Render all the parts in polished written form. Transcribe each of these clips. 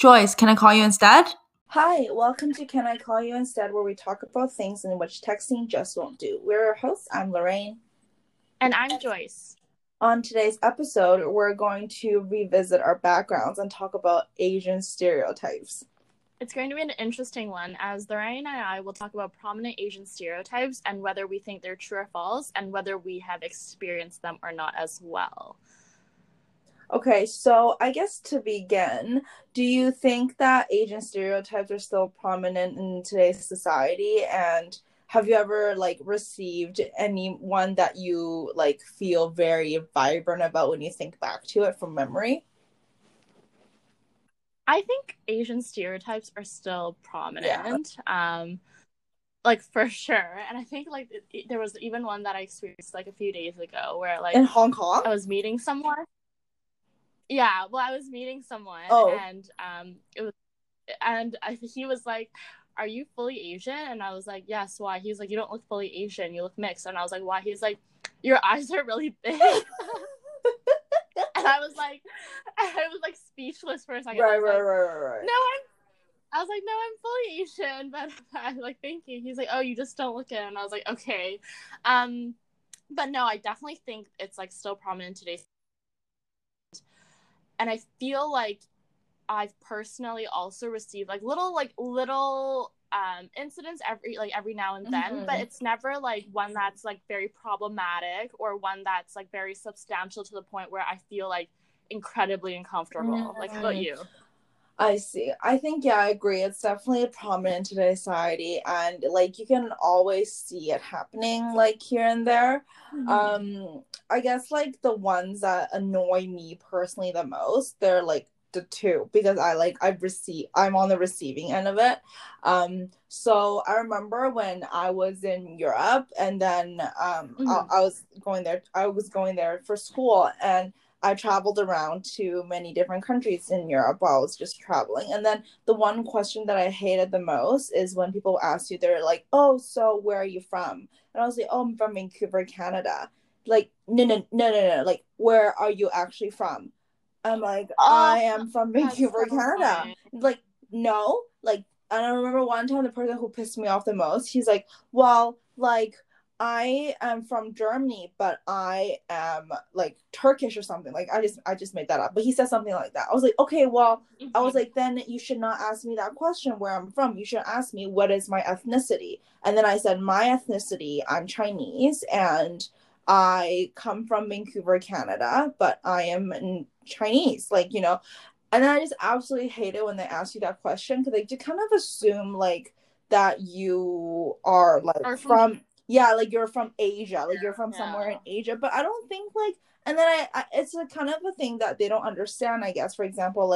Joyce, can I call you instead? Hi, welcome to Can I Call You Instead, where we talk about things in which texting just won't do. We're your hosts. I'm Lorraine. And I'm Joyce. On today's episode, we're going to revisit our backgrounds and talk about Asian stereotypes. It's going to be an interesting one, as Lorraine and I will talk about prominent Asian stereotypes and whether we think they're true or false, and whether we have experienced them or not as well. Okay, so I guess to begin, do you think that Asian stereotypes are still prominent in today's society? And have you ever, received anyone that you, feel very vibrant about when you think back to it from memory? I think Asian stereotypes are still prominent, for sure. And I think, there was even one that I experienced, a few days ago where, in Hong Kong? I was meeting someone. Yeah, well, I was meeting someone, and he was like, "Are you fully Asian?" And I was like, "Yes." Why? He was like, "You don't look fully Asian. You look mixed." And I was like, "Why?" He's like, "Your eyes are really big." And I was like speechless for a second. Right. No, I'm fully Asian, but I was like, "Thank you." He's like, "Oh, you just don't look it." And I was like, "Okay," but no, I definitely think it's still prominent today. And I feel like I've personally also received little incidents every now and then, mm-hmm. but it's never one that's very problematic or one that's very substantial to the point where I feel incredibly uncomfortable. Mm-hmm. How about you? I see. I think, yeah, I agree. It's definitely prominent in today's society, and you can always see it happening here and there. Mm-hmm. I guess the ones that annoy me personally the most, they're the two, because I'm on the receiving end of it. So I remember when I was in Europe, and then mm-hmm. I was going there for school, and I traveled around to many different countries in Europe while I was just traveling. And then the one question that I hated the most is when people ask you, they're like, "Oh, so where are you from?" And I was like, "Oh, I'm from Vancouver, Canada." No. Where are you actually from? I'm like, "I am from Vancouver, Canada." No. And I remember one time the person who pissed me off the most, he's like, "Well, I am from Germany, but I am Turkish or something." I just made that up, but he said something like that. I was like, "Okay, well," mm-hmm. I was like, "then you should not ask me that question where I'm from. You should ask me what is my ethnicity." And then I said, "My ethnicity, I'm Chinese, and I come from Vancouver, Canada, but I am Chinese." And I just absolutely hate it when they ask you that question, because they kind of assume that you are from. Yeah, you're from Asia, you're from somewhere in Asia. But I don't think and then I it's a kind of a thing that they don't understand, I guess. For example,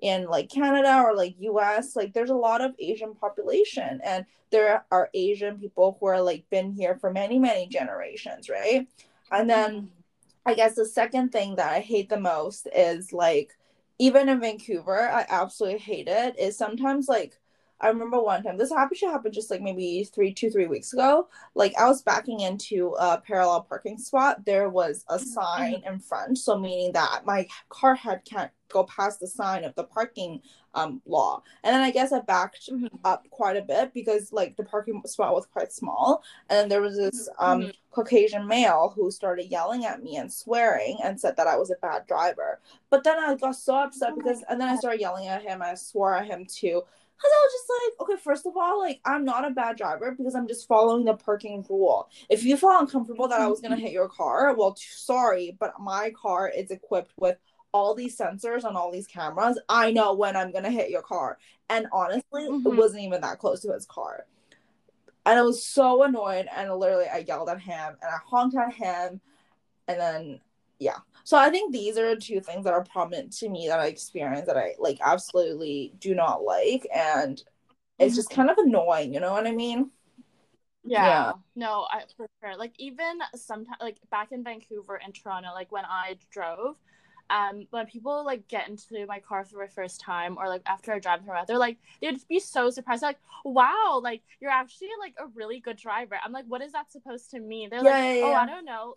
in Canada or US, there's a lot of Asian population, and there are Asian people who are been here for many, many generations, right? And then I guess the second thing that I hate the most is even in Vancouver, I absolutely hate it, is sometimes I remember one time, this happened just maybe three weeks ago. I was backing into a parallel parking spot. There was a sign in front, so meaning that my car can't go past the sign of the parking law. And then I guess I backed up quite a bit because the parking spot was quite small. And then there was this Caucasian male who started yelling at me and swearing and said that I was a bad driver. But then I got so upset and then I started yelling at him. I swore at him too. Because I was just okay, first of all, I'm not a bad driver because I'm just following the parking rule. If you felt uncomfortable that I was going to hit your car, well, sorry, but my car is equipped with all these sensors on all these cameras. I know when I'm going to hit your car. And honestly, it wasn't even that close to his car. And I was so annoyed, and literally I yelled at him, and I honked at him, and then... yeah. So I think these are two things that are prominent to me that I experience that I absolutely do not like. And it's just kind of annoying. You know what I mean? Yeah. No, I for sure. Even sometimes back in Vancouver and Toronto, when I drove, when people get into my car for the first time or after I drive them around, they're they'd just be so surprised. They're "Wow, you're actually a really good driver." I'm like, "What is that supposed to mean?" They're "Oh, yeah. I don't know."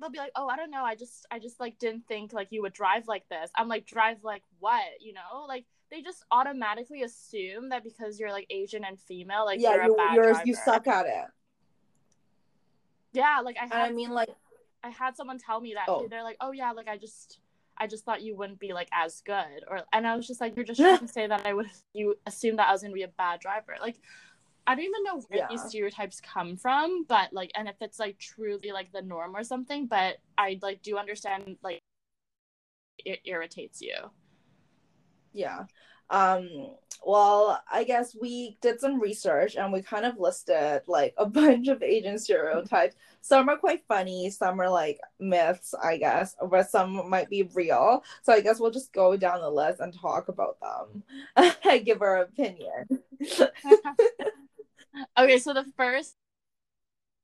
they'll be like, oh, I don't know, I just like didn't think like you would drive like this. I'm like, drive like what? You know, like they just automatically assume that because you're like Asian and female, like yeah, you're a bad driver. You suck at it. Yeah, like I had someone tell me that They're like, oh yeah, like I just thought you wouldn't be like as good, and I was just like, you're just trying to say that you assumed that I was gonna be a bad driver. Like, I don't even know where these stereotypes come from, but like, and if it's like truly like the norm or something, but I like do understand like it irritates you. Yeah. Well, I guess we did some research and we kind of listed like a bunch of Asian stereotypes. Some are quite funny, some are like myths, I guess, but some might be real. So I guess we'll just go down the list and talk about them and give our opinion. Okay, so the first,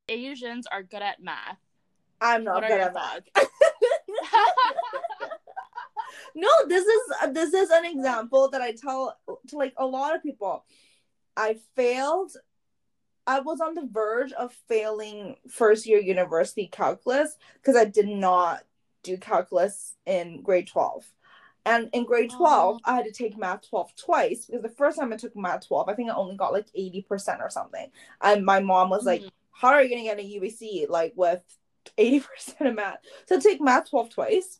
Asians are good at math. I'm not good at math. No, this is an example that I tell to like a lot of people. I failed. I was on the verge of failing first year university calculus because I did not do calculus in grade 12. And in grade 12, I had to take math 12 twice because the first time I took math 12, I think I only got like 80% or something. And my mom was like, how are you going to get a UBC like with 80% of math? So I take math 12 twice.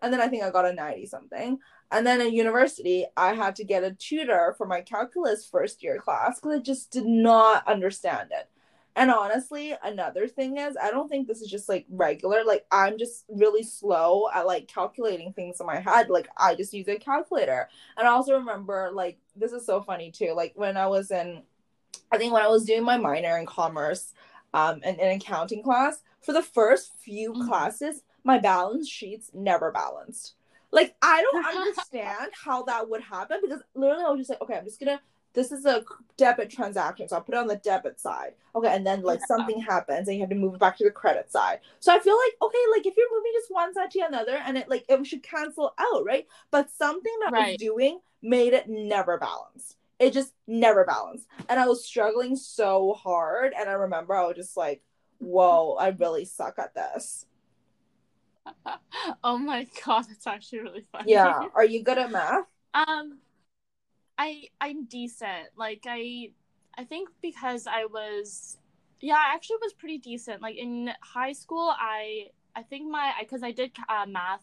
And then I think I got a 90 something. And then in university, I had to get a tutor for my calculus first year class because I just did not understand it. And honestly, another thing is, I don't think this is just like regular. Like, I'm just really slow at like calculating things in my head. Like, I just use a calculator. And I also remember, like, this is so funny too. Like, when I was doing my minor in commerce and in accounting class, for the first few classes, my balance sheets never balanced. Like, I don't understand how that would happen because literally I was just like, okay, I'm just going to, this is a debit transaction. So I'll put it on the debit side. Okay. And then like something happens and you have to move it back to the credit side. So I feel like, okay, like if you're moving just one side to another and it like, it should cancel out. Right. But something that I was doing made it never balanced. It just never balanced. And I was struggling so hard. And I remember I was just like, whoa, I really suck at this. Oh my god, that's actually really funny. Yeah, are you good at math? I'm decent. Like I think because I actually was pretty decent. Like in high school, I did math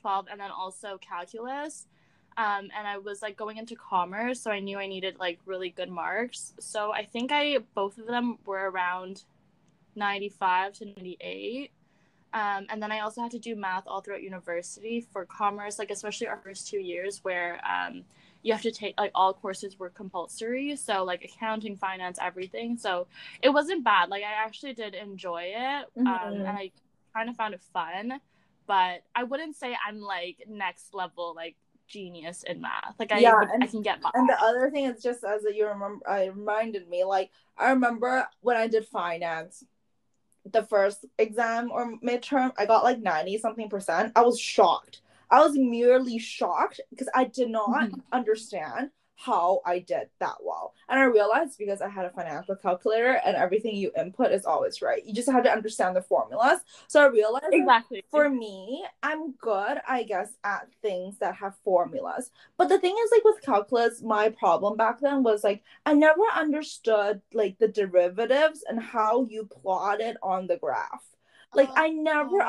12 and then also calculus, and I was like going into commerce, so I knew I needed like really good marks. So I think both of them were around 95 to 98. And then I also had to do math all throughout university for commerce, like especially our first 2 years where you have to take like all courses were compulsory. So like accounting, finance, everything. So it wasn't bad. Like I actually did enjoy it. And I kind of found it fun, but I wouldn't say I'm like next level, like genius in math. Like I can get by. And the other thing is just as you remember, it reminded me, like I remember when I did finance, the first exam or midterm, I got like 90-something%. I was shocked. I was merely shocked because I did not understand how I did that well. And I realized because I had a financial calculator and everything you input is always right. You just have to understand the formulas. So I realized for me, I'm good, I guess, at things that have formulas. But the thing is, like with calculus, my problem back then was like, I never understood like the derivatives and how you plotted on the graph. Like I never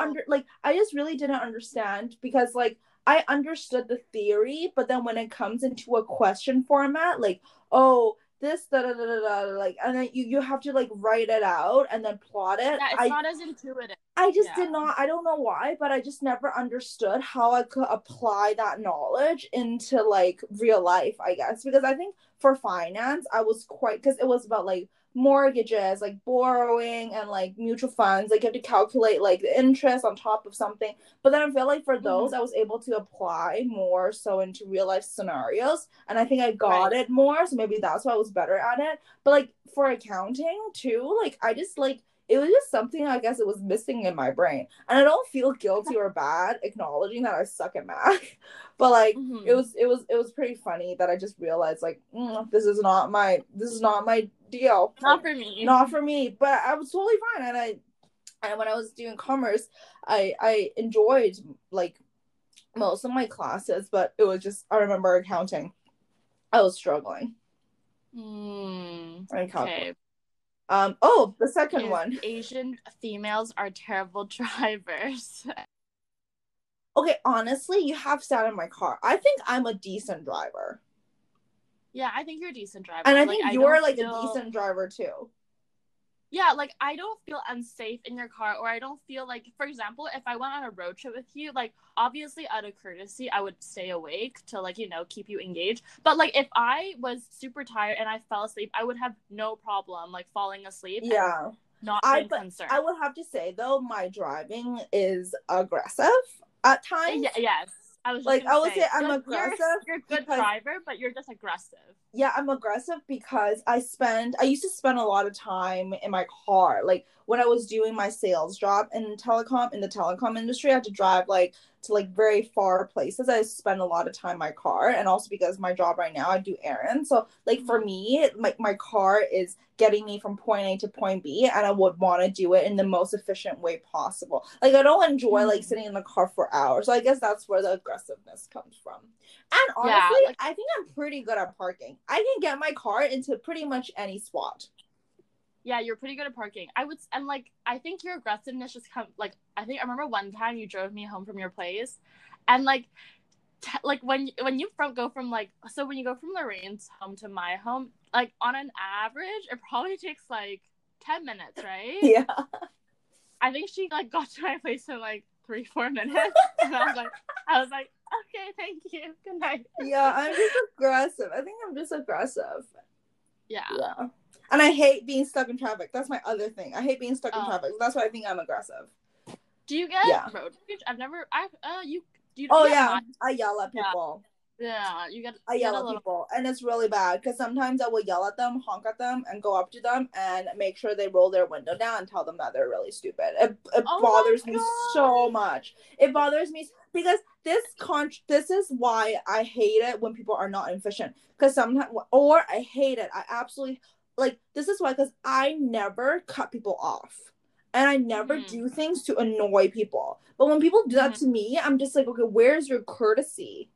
I just really didn't understand because like I understood the theory, but then when it comes into a question format, like, oh, this, like, and then you have to, like, write it out and then plot it. Yeah, it's not as intuitive. I just did not, I don't know why, but I just never understood how I could apply that knowledge into, like, real life, I guess. Because I think for finance, I was quite, because it was about, like, mortgages, like borrowing and like mutual funds, like you have to calculate like the interest on top of something. But then I feel like for those I was able to apply more so into real life scenarios, and I think I got it more, so maybe that's why I was better at it. But like for accounting too, like I just like it was just something, I guess it was missing in my brain, and I don't feel guilty or bad acknowledging that I suck at math. But like it was pretty funny that I just realized like this is not my deal. Not for me. But I was totally fine, and I And when I was doing commerce, I enjoyed like most of my classes, but it was just, I remember accounting, I was struggling. Okay. Oh, the second one. Asian females are terrible drivers. Okay, honestly, you have sat in my car. I think I'm a decent driver. Yeah, I think you're a decent driver. And I think you're a decent driver too. Yeah, like, I don't feel unsafe in your car, or I don't feel like, for example, if I went on a road trip with you, like, obviously, out of courtesy, I would stay awake to, like, you know, keep you engaged. But, like, if I was super tired and I fell asleep, I would have no problem, like, falling asleep. Yeah. And not being concerned. I would have to say, though, my driving is aggressive at times. Yes. I was like, I would say I'm aggressive. You're a good driver, but you're just aggressive. Yeah, I'm aggressive because I used to spend a lot of time in my car. Like when I was doing my sales job in the telecom industry, I had to drive like to like very far places. I spend a lot of time in my car, and also because my job right now, I do errands. So like for me, my car is getting me from point A to point B, and I would want to do it in the most efficient way possible. Like I don't enjoy like sitting in the car for hours. So I guess that's where the aggressiveness comes from. And honestly, I think I'm pretty good at parking. I can get my car into pretty much any spot. Yeah, you're pretty good at parking. I think your aggressiveness just comes, like, I think I remember one time you drove me home from your place, and, like, when you go from Lorraine's home to my home, like, on an average, it probably takes, like, 10 minutes, right? Yeah. I think she, like, got to my place in, like, 3-4 minutes, and I was like, okay, thank you, good night. Yeah, I'm just aggressive. I think I'm just aggressive. Yeah. And I hate being stuck in traffic. That's my other thing. I hate being stuck in traffic. That's why I think I'm aggressive. Do you get road rage? I yell at people. Yeah, I yell at people. And it's really bad because sometimes I will yell at them, honk at them, and go up to them and make sure they roll their window down and tell them that they're really stupid. It bothers me so much. It bothers me because this is why I hate it when people are not efficient. Because sometimes, or I hate it. I absolutely... Like, this is why, because I never cut people off, and I never do things to annoy people. But when people do that to me, I'm just like, okay, where's your courtesy?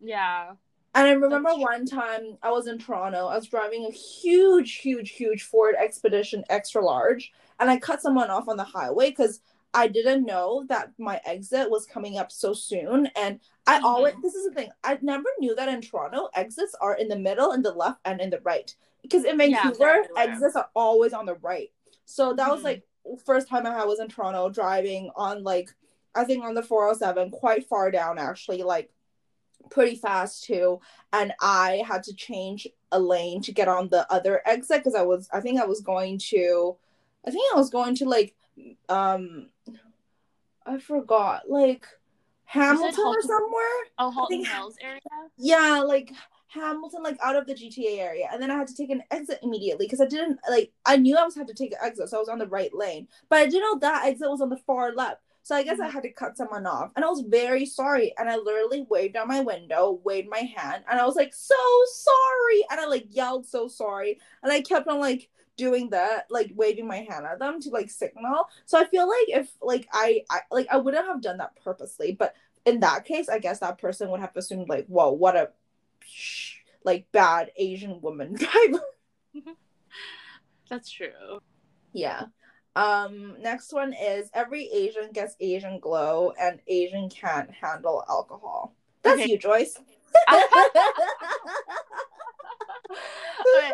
Yeah. And I remember one time I was in Toronto. I was driving a huge, huge, huge Ford Expedition extra large, and I cut someone off on the highway because I didn't know that my exit was coming up so soon. And I always, this is the thing, I never knew that in Toronto, exits are in the middle, in the left, and in the right. Because in Vancouver, exits are always on the right. So that was like first time I was in Toronto driving on like, I think on the 407, quite far down actually, like pretty fast too. And I had to change a lane to get on the other exit because I think I was going to like, I forgot, like Hamilton or somewhere. Oh, Halton Hills area? Yeah, like Hamilton, like out of the GTA area, and then I had to take an exit immediately because I knew I was had to take an exit, so I was on the right lane, but I didn't know that exit was on the far left, so I guess I had to cut someone off, and I was very sorry, and I literally waved out my window, waved my hand, and I was like, so sorry, and I like yelled so sorry, and I kept on like doing that, like waving my hand at them to like signal. So I feel like if like I wouldn't have done that purposely, but in that case I guess that person would have assumed like, whoa, what a like bad Asian woman driver. That's true. Yeah. Next one is every Asian gets Asian glow and Asian can't handle alcohol. That's okay. You, Joyce. Okay.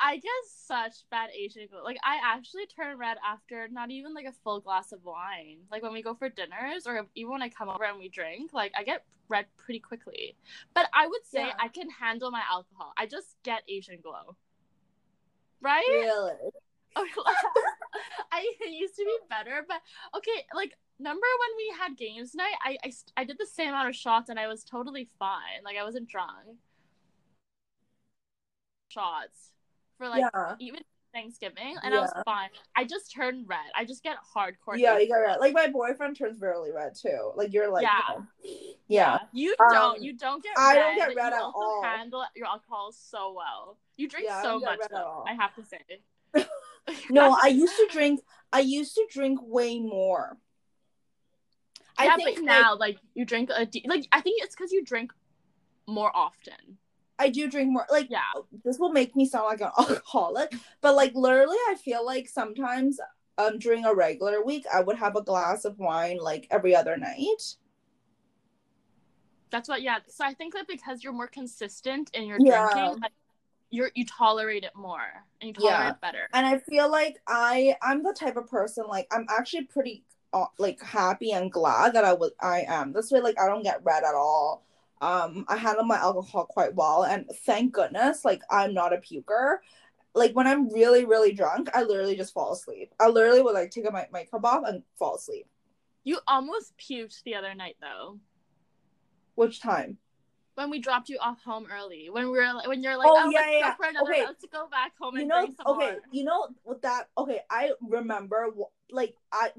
I get such bad Asian glow. Like I actually turn red after not even like a full glass of wine. Like when we go for dinners or even when I come over and we drink, like I get red pretty quickly. But I would say I can handle my alcohol. I just get Asian glow. Right? Really? Okay, like, I used to be better, but okay, like remember when we had games night, I did the same amount of shots and I was totally fine. Like I wasn't drunk. Shots for like even Thanksgiving and I was fine. I just turned red. I just get hardcore. Yeah, you got red. Like my boyfriend turns barely red too. Like you're like yeah. You don't get red. I don't get red at all. You handle your alcohol so well. You drink so much. I have to say. No, I used to drink. I used to drink way more. Yeah, I think but now, like, you drink a... like, I think it's because you drink more often. I do drink more. Like, yeah, this will make me sound like an alcoholic, but, like, literally, I feel like sometimes during a regular week, I would have a glass of wine, like, every other night. That's what, yeah. So I think that because you're more consistent in your drinking, like, you tolerate it more, and you tolerate it better. And I feel like I'm the type of person, like, I'm actually pretty... like happy and glad that I am this way. Like, I don't get red at all. I handle my alcohol quite well, and thank goodness, like, I'm not a puker. Like, when I'm really, really drunk, I literally just fall asleep. I literally would, like, take my makeup off and fall asleep. You almost puked the other night though. Which time? When we dropped you off home early, when you're like, for another okay. Let's go back home and drink some more. You know, with that, I remember, like, I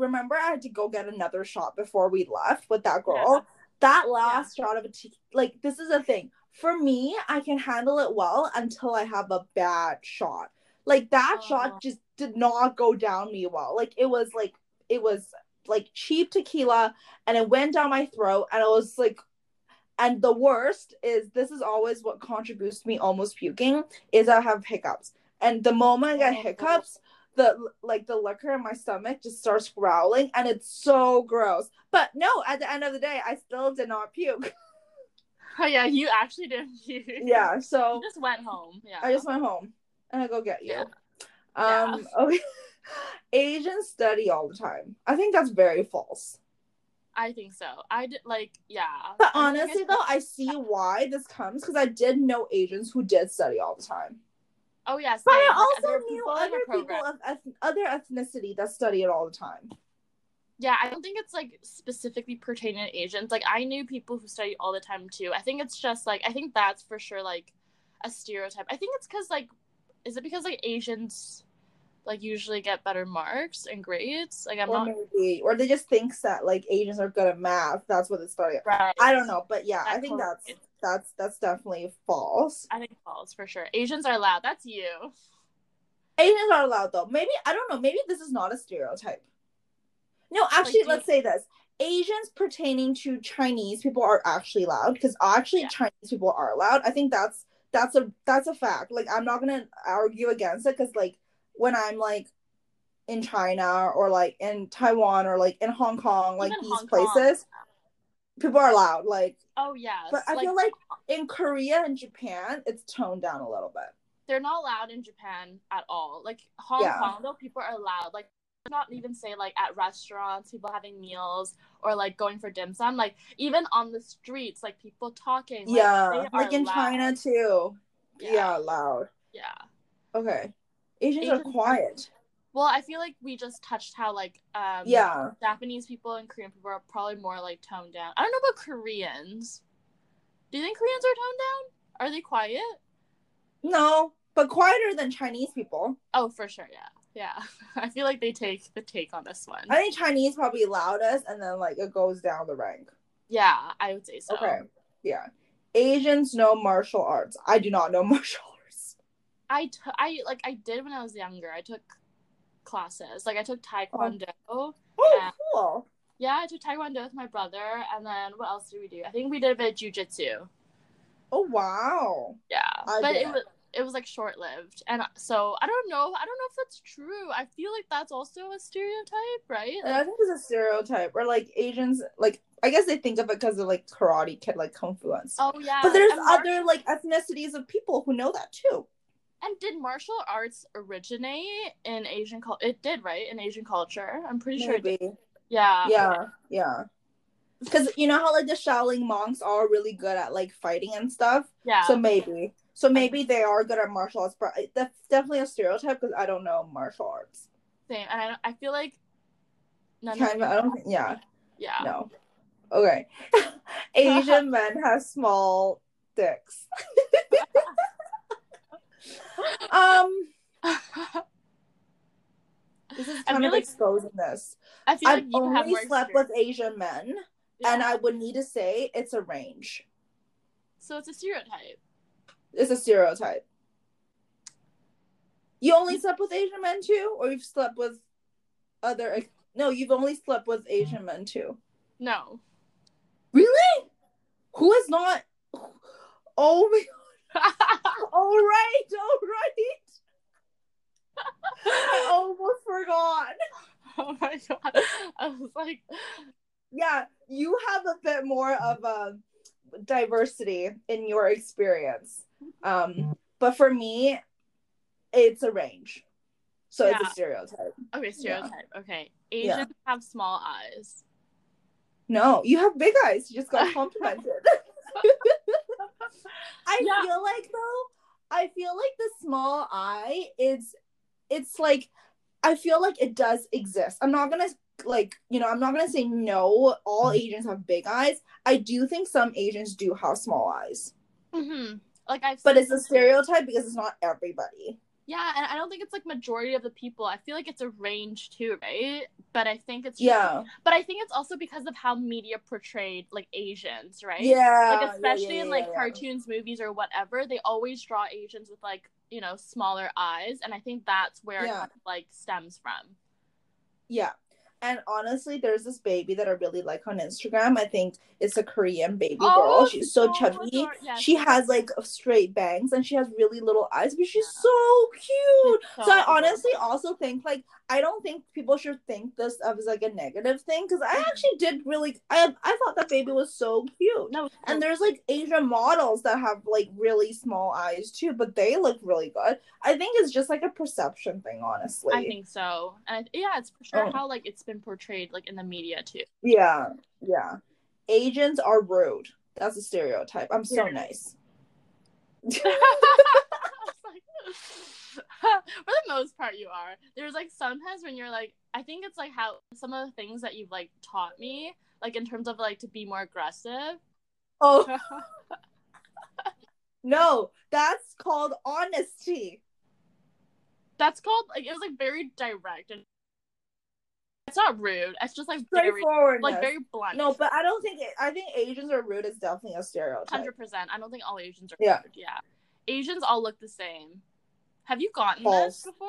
had to go get another shot before we left with that girl. Yeah. That last shot of a tequila, like, this is a thing. For me, I can handle it well until I have a bad shot. Like, that shot just did not go down me well. Like, it was, like, cheap tequila, and it went down my throat, and I was, like, and the worst is, this is always what contributes to me almost puking, is I have hiccups. And the moment I get hiccups, the liquor in my stomach just starts growling, and it's so gross. But no, at the end of the day, I still did not puke. Oh yeah, you actually didn't puke. Yeah, so... you just went home. Yeah, I just went home. And I go get you. Yeah. Okay. Asians study all the time. I think that's very false. I think so. I did, like, yeah. But honestly, though, I see why this comes, because I did know Asians who did study all the time. Oh, yes. But I also knew other people of other ethnicity that study it all the time. Yeah, I don't think it's, like, specifically pertaining to Asians. Like, I knew people who study all the time, too. I think it's just, like, I think that's for sure, like, a stereotype. I think it's because, like, is it because, like, Asians... like, usually get better marks and grades. Like, or they just think that, like, Asians are good at math. That's what it's started. Right. I don't know, but yeah, I think that's definitely false. I think false for sure. Asians are loud. That's you. Asians are loud though. Maybe, I don't know. Maybe this is not a stereotype. No, actually, like, let's say this. Asians pertaining to Chinese people are actually loud, because actually Chinese people are loud. I think that's a fact. Like, I'm not gonna argue against it, because, like, when I'm, like, in China, or, like, in Taiwan, or, like, in Hong Kong, like, these places, people are loud, like... oh, yeah. But I feel like in Korea and Japan, it's toned down a little bit. They're not loud in Japan at all. Like, Hong Kong, though, people are loud. Like, not even say, like, at restaurants, people having meals, or, like, going for dim sum. Like, even on the streets, like, people talking. Like, yeah. Like, in loud. China, too. Yeah, loud. Yeah. Okay. Asians are quiet. Well, I feel like we just touched how, like, Japanese people and Korean people are probably more, like, toned down. I don't know about Koreans. Do you think Koreans are toned down? Are they quiet? No, but quieter than Chinese people. Oh, for sure, yeah. Yeah. I feel like they take the take on this one. I think Chinese probably loudest, and then, like, it goes down the rank. Yeah, I would say so. Okay, yeah. Asians know martial arts. I do not know martial arts. I did when I was younger. I took classes. Like, I took Taekwondo. Oh, cool. Yeah, I took Taekwondo with my brother. And then what else did we do? I think we did a bit of jujitsu. Oh, wow. Yeah. It was like, short-lived. And so, I don't know if that's true. I feel like that's also a stereotype, right? Like, I think it's a stereotype. Or, like, Asians, like, I guess they think of it because of, like, Karate Kid, like, Kung Fu and stuff. Oh, yeah. But there's other, like, ethnicities of people who know that, too. And did martial arts originate in Asian culture? It did, right? In Asian culture? I'm pretty sure it did. Yeah. Yeah, yeah. Because you know how, like, the Shaolin monks are really good at, like, fighting and stuff? Yeah. So maybe they are good at martial arts, but that's definitely a stereotype, because I don't know martial arts. Same. And I feel like... Yeah. Yeah. No. Okay. Asian men have small dicks. This is kind of, like, exposing this. I feel like I've only slept with Asian men, and I would need to say it's a range. So it's a stereotype. It's a stereotype. You only slept with Asian men too, or you've slept with other... No, you've only slept with Asian men, too. No. Really? Who is not... Oh, my God. All right. I almost forgot. Oh, my God. I was like... Yeah, you have a bit more of a diversity in your experience. But for me, it's a range. So yeah. It's a stereotype. Okay, stereotype. Yeah. Okay. Asians have small eyes. No, you have big eyes. You just got complimented. I feel like the small eye is, it's like, I feel like it does exist. I'm not gonna say no, all Asians have big eyes. I do think some Asians do have small eyes. Mm-hmm. But it's a stereotype because it's not everybody. Yeah, and I don't think it's like majority of the people. I feel like it's a range too, right? But I think it's But I think it's also because of how media portrayed like Asians, right? Yeah. Like especially in like cartoons, movies, or whatever, they always draw Asians with like, you know, smaller eyes, and I think that's where it kind of, like, stems from. Yeah. And honestly, there's this baby that I really like on Instagram. I think it's a Korean baby girl. She's so chubby. Yes. She has like straight bangs and she has really little eyes, but she's so cute. So I honestly also think like, I don't think people should think this of as like a negative thing, because I actually did really, I thought that baby was so cute. No, and there's like Asian models that have like really small eyes too, but they look really good. I think it's just like a perception thing, honestly. I think so. And it's for sure how like it's been portrayed like in the media too. Yeah, yeah. Asians are rude. That's a stereotype. I'm so nice. For the most part you are. There's like sometimes when you're like, I think it's like how some of the things that you've like taught me, like in terms of like to be more aggressive. Oh. No, that's called honesty. That's called like, it was like very direct and it's not rude. It's just like very like very blunt. No, but I think Asians are rude is definitely a stereotype. 100%. I don't think all Asians are rude. Yeah. Asians all look the same. Have you gotten this before?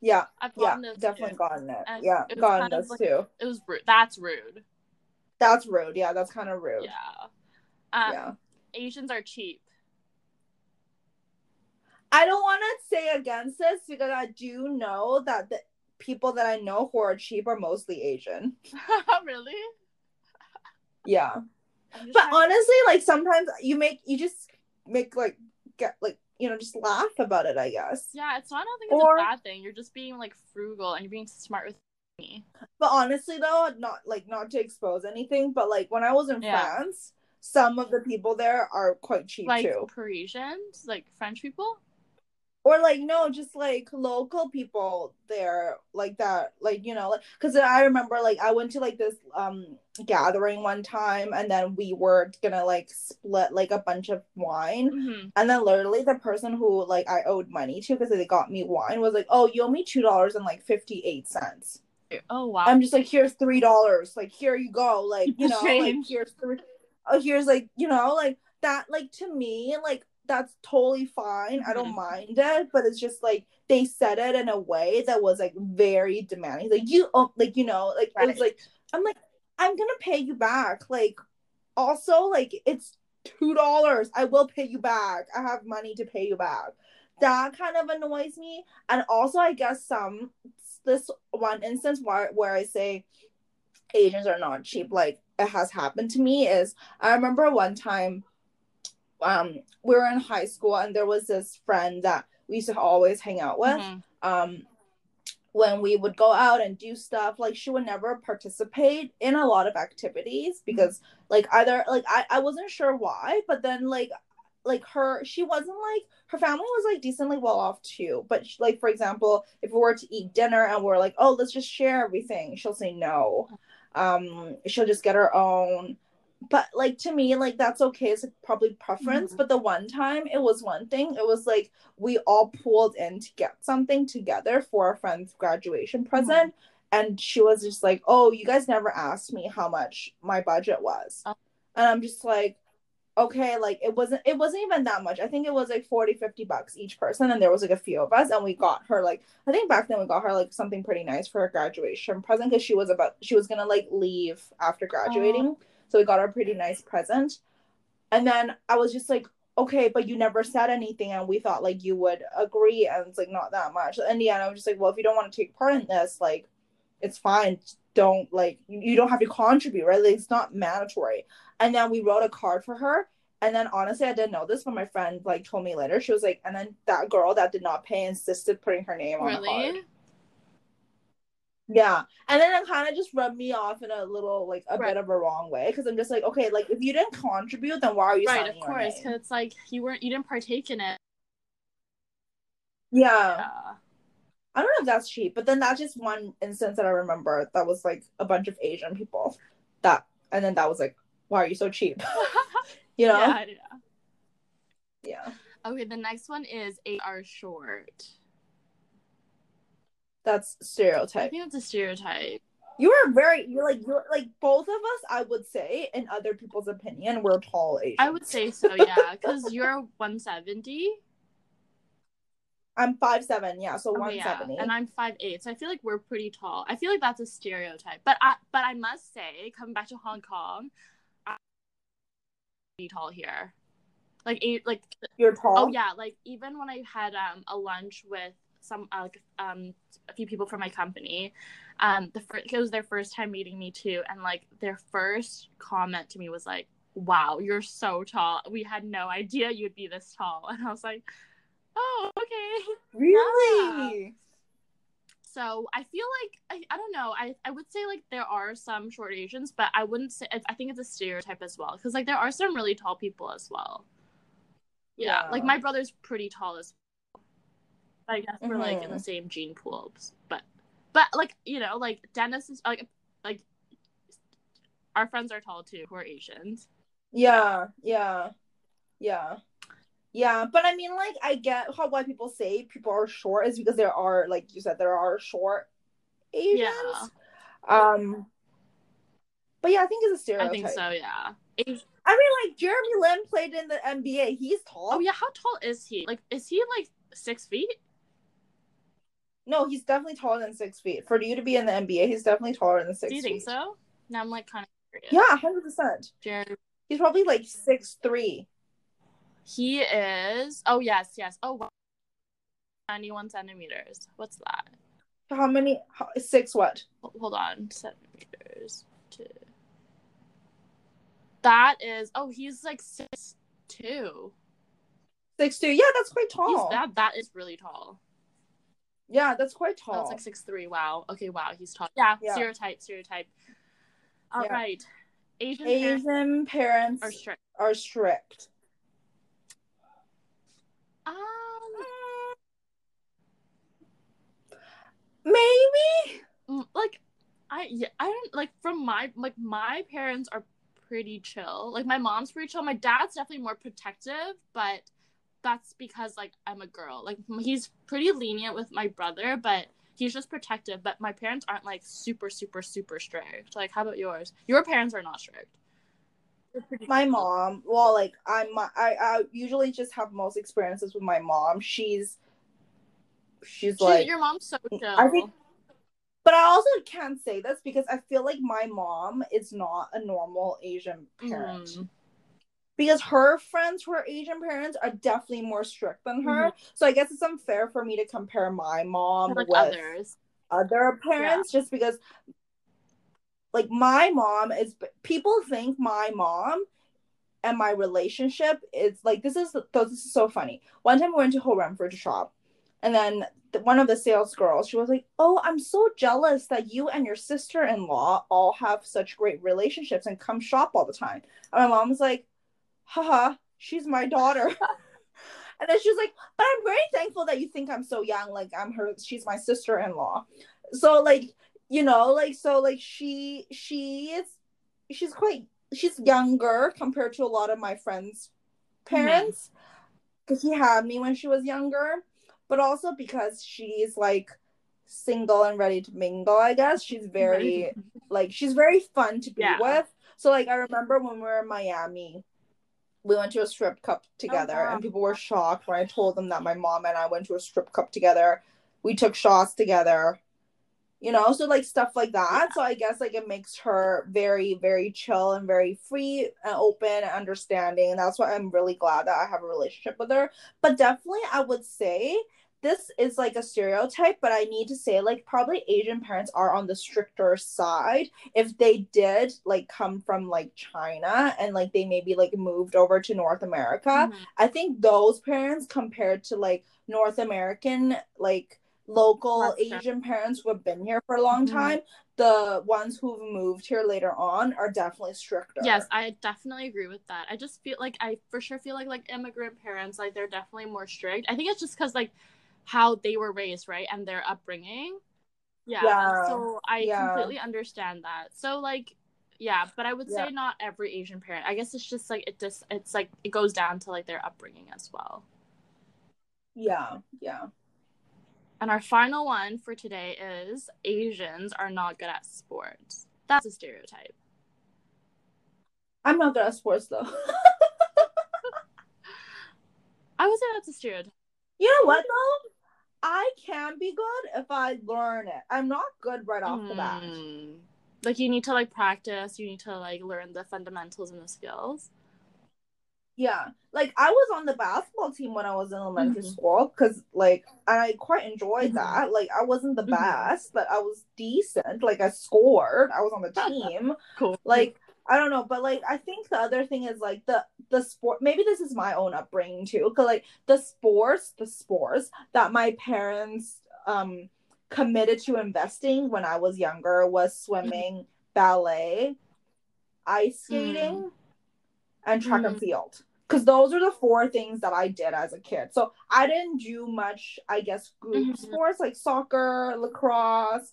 Yeah. I've gotten this definitely too. Gotten it. And yeah, it gotten this like, too. It was rude. That's rude. Yeah, that's kind of rude. Yeah. Asians are cheap. I don't want to say against this because I do know that the people that I know who are cheap are mostly Asian. Really? Yeah. But honestly, like sometimes you just make like get like, you know, just laugh about it, I guess. Yeah, it's not, I don't think it's a bad thing. You're just being like frugal and you're being smart with me. But honestly though, not to expose anything, but like when I was in France, some of the people there are quite cheap like too. Like Parisians, like French people? Or like no, just like local people there like that, like, you know, like, because I remember like I went to like this gathering one time and then we were gonna like split like a bunch of wine, and then literally the person who like I owed money to because they got me wine was like, oh, you owe me $2.58. Oh wow. I'm just like, here's $3, like here you go, like, you know, like here's like, you know, like that, like to me, like that's totally fine. I don't mind it, but it's just like they said it in a way that was like very demanding, like you like, you know, like right. It was like I'm gonna pay you back, like also like it's $2, I will pay you back, I have money to pay you back. That kind of annoys me. And also I guess this one instance where I say Asians are not cheap, like it has happened to me, is I remember one time we were in high school and there was this friend that we used to always hang out with. When we would go out and do stuff, like she would never participate in a lot of activities because like either like I wasn't sure why, but then like she wasn't like, her family was like decently well off too, but she, like for example if we were to eat dinner and we're like, oh let's just share everything, she'll say no, she'll just get her own. But like to me, like that's okay, it's probably preference. But the one time it was one thing, it was like we all pooled in to get something together for our friend's graduation present, and she was just like, oh you guys never asked me how much my budget was, and I'm just like, okay, like it wasn't even that much. I think it was like $40-$50 each person, and there was like a few of us, and we got her like, I think back then we got her like something pretty nice for her graduation present, because she was gonna like leave after graduating. Aww. So we got her a pretty nice present. And then I was just like, okay, but you never said anything, and we thought like you would agree, and it's like not that much. In the end, I was just like, well, if you don't want to take part in this, like it's fine. Don't, like, you don't have to contribute, right? Like, it's not mandatory. And then we wrote a card for her. And then honestly, I didn't know this, but my friend like told me later. She was like, and then that girl that did not pay insisted putting her name on the card. Yeah. And then it kind of just rubbed me off in a little, like, a bit of a wrong way, because I'm just like, okay, like, if you didn't contribute, then why are you signing your name? Right, of course, because it's like, you didn't partake in it. Yeah. I don't know if that's cheap, but then that's just one instance that I remember that was, like, a bunch of Asian people. And then that was like, why are you so cheap? You know? Yeah. Okay, the next one is 8 hours short. That's stereotype. I think that's a stereotype. You're like both of us, I would say, in other people's opinion, we're tall Asians. I would say so, yeah, because you're 170. I'm 5'7", yeah, so 170. Yeah. And I'm 5'8", so I feel like we're pretty tall. I feel like that's a stereotype. But I must say, coming back to Hong Kong, I'm pretty tall here. You're tall? Oh, yeah, like, even when I had a lunch with some a few people from my company, it was their first time meeting me, too, and, like, their first comment to me was, like, wow, you're so tall. We had no idea you'd be this tall. And I was like... oh, okay. Really? Yeah. So I feel like, I don't know, I would say, like, there are some short Asians, but I wouldn't say, I think it's a stereotype as well, because, like, there are some really tall people as well. Yeah. Like, my brother's pretty tall as well. I guess we're, like, in the same gene pool, but, like, you know, like, Dennis is, like, our friends are tall, too, who are Asians. Yeah. Yeah, but I mean, like, I get how why people say people are short is because there are, like you said, there are short Asians. Yeah. But yeah, I think it's a stereotype. I think so, yeah. I mean, like, Jeremy Lin played in the NBA. He's tall. Oh, yeah. How tall is he? Like, is he, like, 6 feet? No, he's definitely taller than 6 feet. For you to be in the NBA, he's definitely taller than 6 feet. Do you think so? Now I'm, like, kind of curious. Yeah, 100%. He's probably, like, 6'3". He is... oh, yes. Oh, wow. 91 centimeters. What's that? How many... six what? Hold on. Centimeters. Two. That is... oh, he's like 6'2". 6'2". Yeah, that's quite tall. That is really tall. Yeah, that's quite tall. That's like 6'3". Wow. Okay, wow. He's tall. Yeah. Stereotype. All right. Asian parents are strict. Maybe, like, I don't, like, from my, like, my parents are pretty chill. Like, my mom's pretty chill. My dad's definitely more protective, but that's because, like, I'm a girl. Like, he's pretty lenient with my brother, but he's just protective. But my parents aren't, like, super, super, super strict. Like, how about yours? Your parents are not strict. My mom, well, like, I usually just have most experiences with my mom. She's like, your mom's so chill. I think, but I also can't say this because I feel like my mom is not a normal Asian parent. Because her friends who are Asian parents are definitely more strict than her. So I guess it's unfair for me to compare my mom like with other parents, just because, like, my mom is... people think my mom and my relationship is, like... This is so funny. One time we went to Ho Renfrew to shop. And then one of the sales girls, she was like, oh, I'm so jealous that you and your sister-in-law all have such great relationships and come shop all the time. And my mom was like, haha, she's my daughter. And then she was like, but I'm very thankful that you think I'm so young. Like, she's my sister-in-law. So, like, you know, like, so, like, she's younger compared to a lot of my friends' parents. Because he had me when she was younger. But also because she's, like, single and ready to mingle, I guess. She's very, like, she's very fun to be with. So, like, I remember when we were in Miami we went to a strip club together, and people were shocked when I told them that my mom and I went to a strip club together. We took shots together, you know, so like stuff like that. Yeah. So I guess like it makes her very, very chill and very free and open and understanding. And that's why I'm really glad that I have a relationship with her. But definitely I would say this is like a stereotype, but I need to say like probably Asian parents are on the stricter side if they did like come from like China and like they maybe like moved over to North America. Mm-hmm. I think those parents compared to like North American like local Asian parents who have been here for a long mm-hmm. time, the ones who've moved here later on are definitely stricter. Yes, I definitely agree with that. I just feel like I for sure feel like immigrant parents, like they're definitely more strict. I think it's just because like how they were raised, right, and their upbringing. Yeah. So I completely understand that. So like but I would say not every Asian parent. I guess it's just like it's like it goes down to like their upbringing as well. Yeah. And our final one for today is Asians are not good at sports. That's a stereotype. I'm not good at sports though. I would say that's a stereotype. You know what though? I can be good if I learn it. I'm not good right off the bat. Like you need to like practice. You need to like learn the fundamentals and the skills. Yeah, like I was on the basketball team when I was in elementary mm-hmm. school because, like, I quite enjoyed mm-hmm. that. Like, I wasn't the mm-hmm. best, but I was decent. Like, I scored. I was on the team. Cool. Like, I don't know, but like I think the other thing is like the sport. Maybe this is my own upbringing too, because like the sports that my parents committed to investing when I was younger was swimming, mm-hmm. ballet, ice skating. Mm. And track and field, because those are the four things that I did as a kid. So I didn't do much, I guess, group sports like soccer, lacrosse,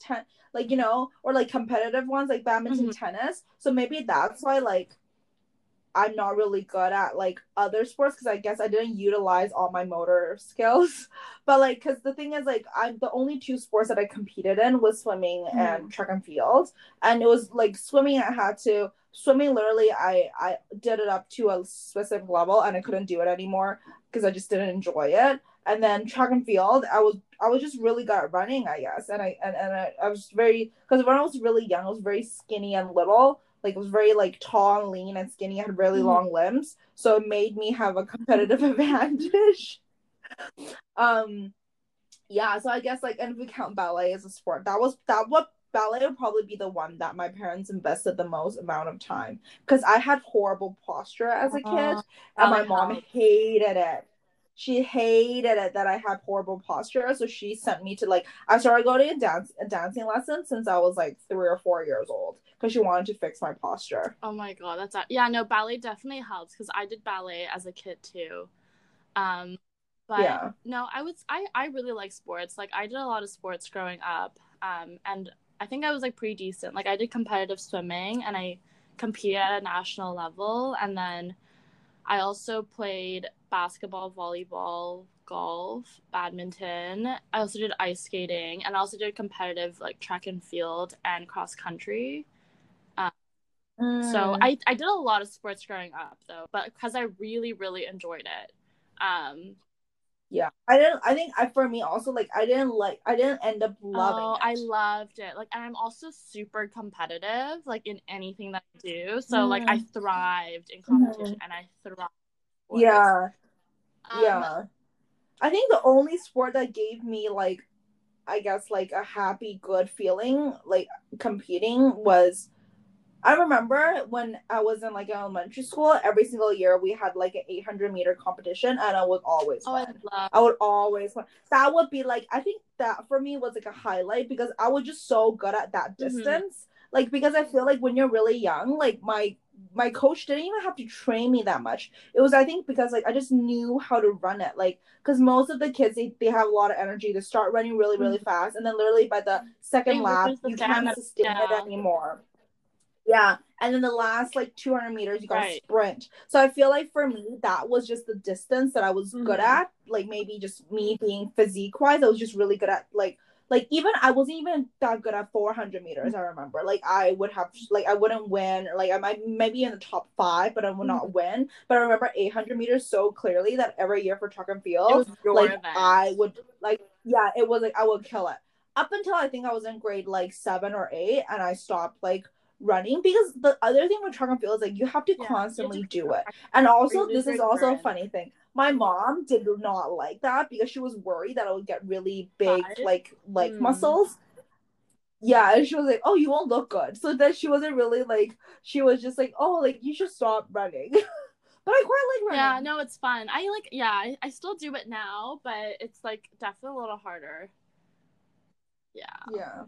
like, you know, or like competitive ones like badminton, tennis. So maybe that's why like I'm not really good at like other sports, because I guess I didn't utilize all my motor skills. But like, because the thing is like I'm the only two sports that I competed in was swimming and track and field, and it was like swimming. Swimming, literally, I did it up to a specific level and I couldn't do it anymore because I just didn't enjoy it. And then track and field, I was just really good at running, I guess. And I was very, because when I was really young, I was very skinny and little. Like, I was very, like, tall and lean and skinny. I had really long limbs. So it made me have a competitive advantage. Yeah, so I guess, like, and if we count ballet as a sport, ballet would probably be the one that my parents invested the most amount of time, because I had horrible posture as a kid, and my mom hated it. She hated it that I had horrible posture, so she sent me to like I started going to a dancing lesson since I was like 3 or 4 years old, because she wanted to fix my posture. Oh my god, that's ballet definitely helps, because I did ballet as a kid too. But no, I really like sports. Like I did a lot of sports growing up, and I think I was, like, pretty decent. Like, I did competitive swimming, and I competed at a national level. And then I also played basketball, volleyball, golf, badminton. I also did ice skating, and I also did competitive, like, track and field and cross country. So I did a lot of sports growing up, though, but because I really, really enjoyed it. Yeah, I didn't like, I didn't end up loving it. Oh, I loved it. Like, and I'm also super competitive, like, in anything that I do. So, like, I thrived in competition, and I thrived in sports. Yeah. I think the only sport that gave me, like, I guess, like, a happy, good feeling, like, competing was... I remember when I was in, like, elementary school, every single year we had, like, an 800-meter competition, and I would always win. I would always win. That would be, like, I think that, for me, was, like, a highlight, because I was just so good at that distance. Like, because I feel like when you're really young, like, my coach didn't even have to train me that much. It was, I think, because, like, I just knew how to run it. Like, because most of the kids, they have a lot of energy. They start running really, really fast, and then literally by the second lap, you can't sustain it anymore. Yeah, and then the last, like, 200 meters, you got to sprint. So I feel like for me, that was just the distance that I was good at. Like, maybe just me being physique-wise, I was just really good at, like, Like, even I wasn't even that good at 400 meters, I remember. Like, I would have, like, I wouldn't win. Like, I might maybe in the top five, but I would not win. But I remember 800 meters so clearly that every year for track and field, like, event. I would, like, yeah, it was, like, I would kill it. Up until I think I was in grade, like, 7 or 8, and I stopped, like, running. Because the other thing with track and field is, like, you have to constantly do it. And also, this is also a funny thing. My mom did not like that because she was worried that I would get really big, like muscles. Yeah, and she was like, oh, you won't look good. So then she wasn't really, like, she was just like, oh, like, you should stop running. But I quite like running. Yeah, no, it's fun. I, like, I still do it now, but it's, like, definitely a little harder. Yeah. Yeah.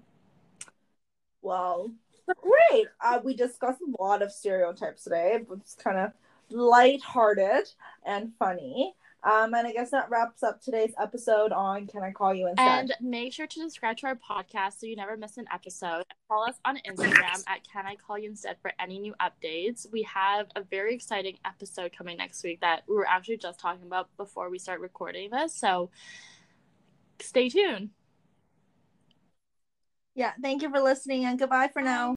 Well, great. We discussed a lot of stereotypes today. It's kind of lighthearted and funny, and I guess that wraps up today's episode on Can I Call You Instead. And make sure to subscribe to our podcast so you never miss an episode. Follow us on Instagram at Can I Call You Instead for any new updates. We have a very exciting episode coming next week that we were actually just talking about before we start recording this, so stay tuned. Yeah, thank you for listening, and goodbye for now.